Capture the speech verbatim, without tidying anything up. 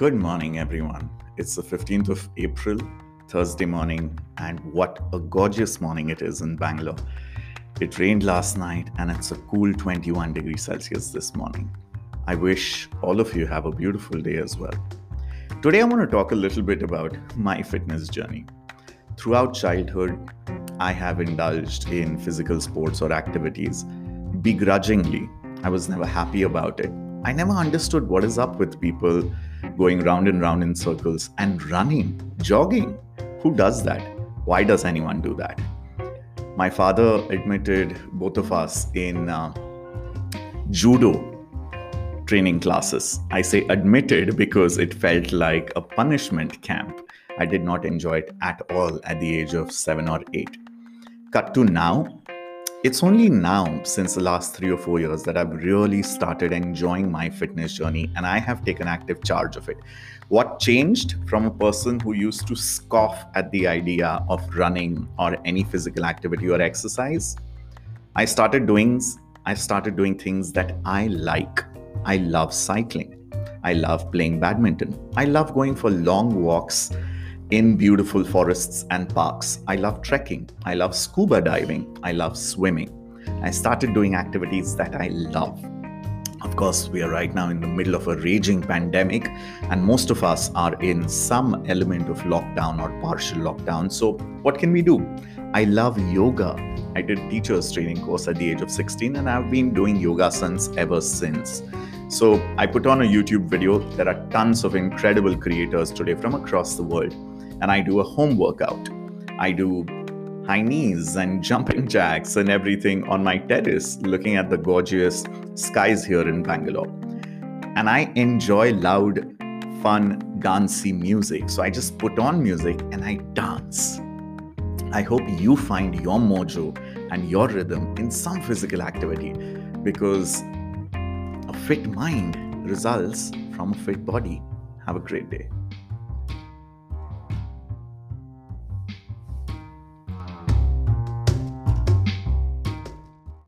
Good morning, everyone. It's the fifteenth of April, Thursday morning, and what a gorgeous morning it is in Bangalore. It rained last night, and it's a cool twenty-one degrees Celsius this morning. I wish all of you have a beautiful day as well. Today, I want to talk a little bit about my fitness journey. Throughout childhood, I have indulged in physical sports or activities. Begrudgingly, I was never happy about it. I never understood what is up with people going round and round in circles and running, jogging. Who does that? Why does anyone do that? My father admitted both of us in uh, judo training classes. I say admitted because it felt like a punishment camp. I did not enjoy it at all at the age of seven or eight. Cut to now. It's only now, since the last three or four years, that I've really started enjoying my fitness journey, and I have taken active charge of it. What changed from a person who used to scoff at the idea of running or any physical activity or exercise? I started doing, I started doing things that I like. I love cycling. I love playing badminton. I love going for long walks in beautiful forests and parks. I love trekking. I love scuba diving. I love swimming. I started doing activities that I love. Of course, we are right now in the middle of a raging pandemic, and most of us are in some element of lockdown or partial lockdown. So what can we do? I love yoga. I did a teacher's training course at the age of sixteen, and I've been doing yogasans ever since. So I put on a YouTube video. There are tons of incredible creators today from across the world. And I do a home workout. I do high knees and jumping jacks and everything on my terrace, looking at the gorgeous skies here in Bangalore. And I enjoy loud, fun, dancey music. So I just put on music and I dance. I hope you find your mojo and your rhythm in some physical activity, because a fit mind results from a fit body. Have a great day.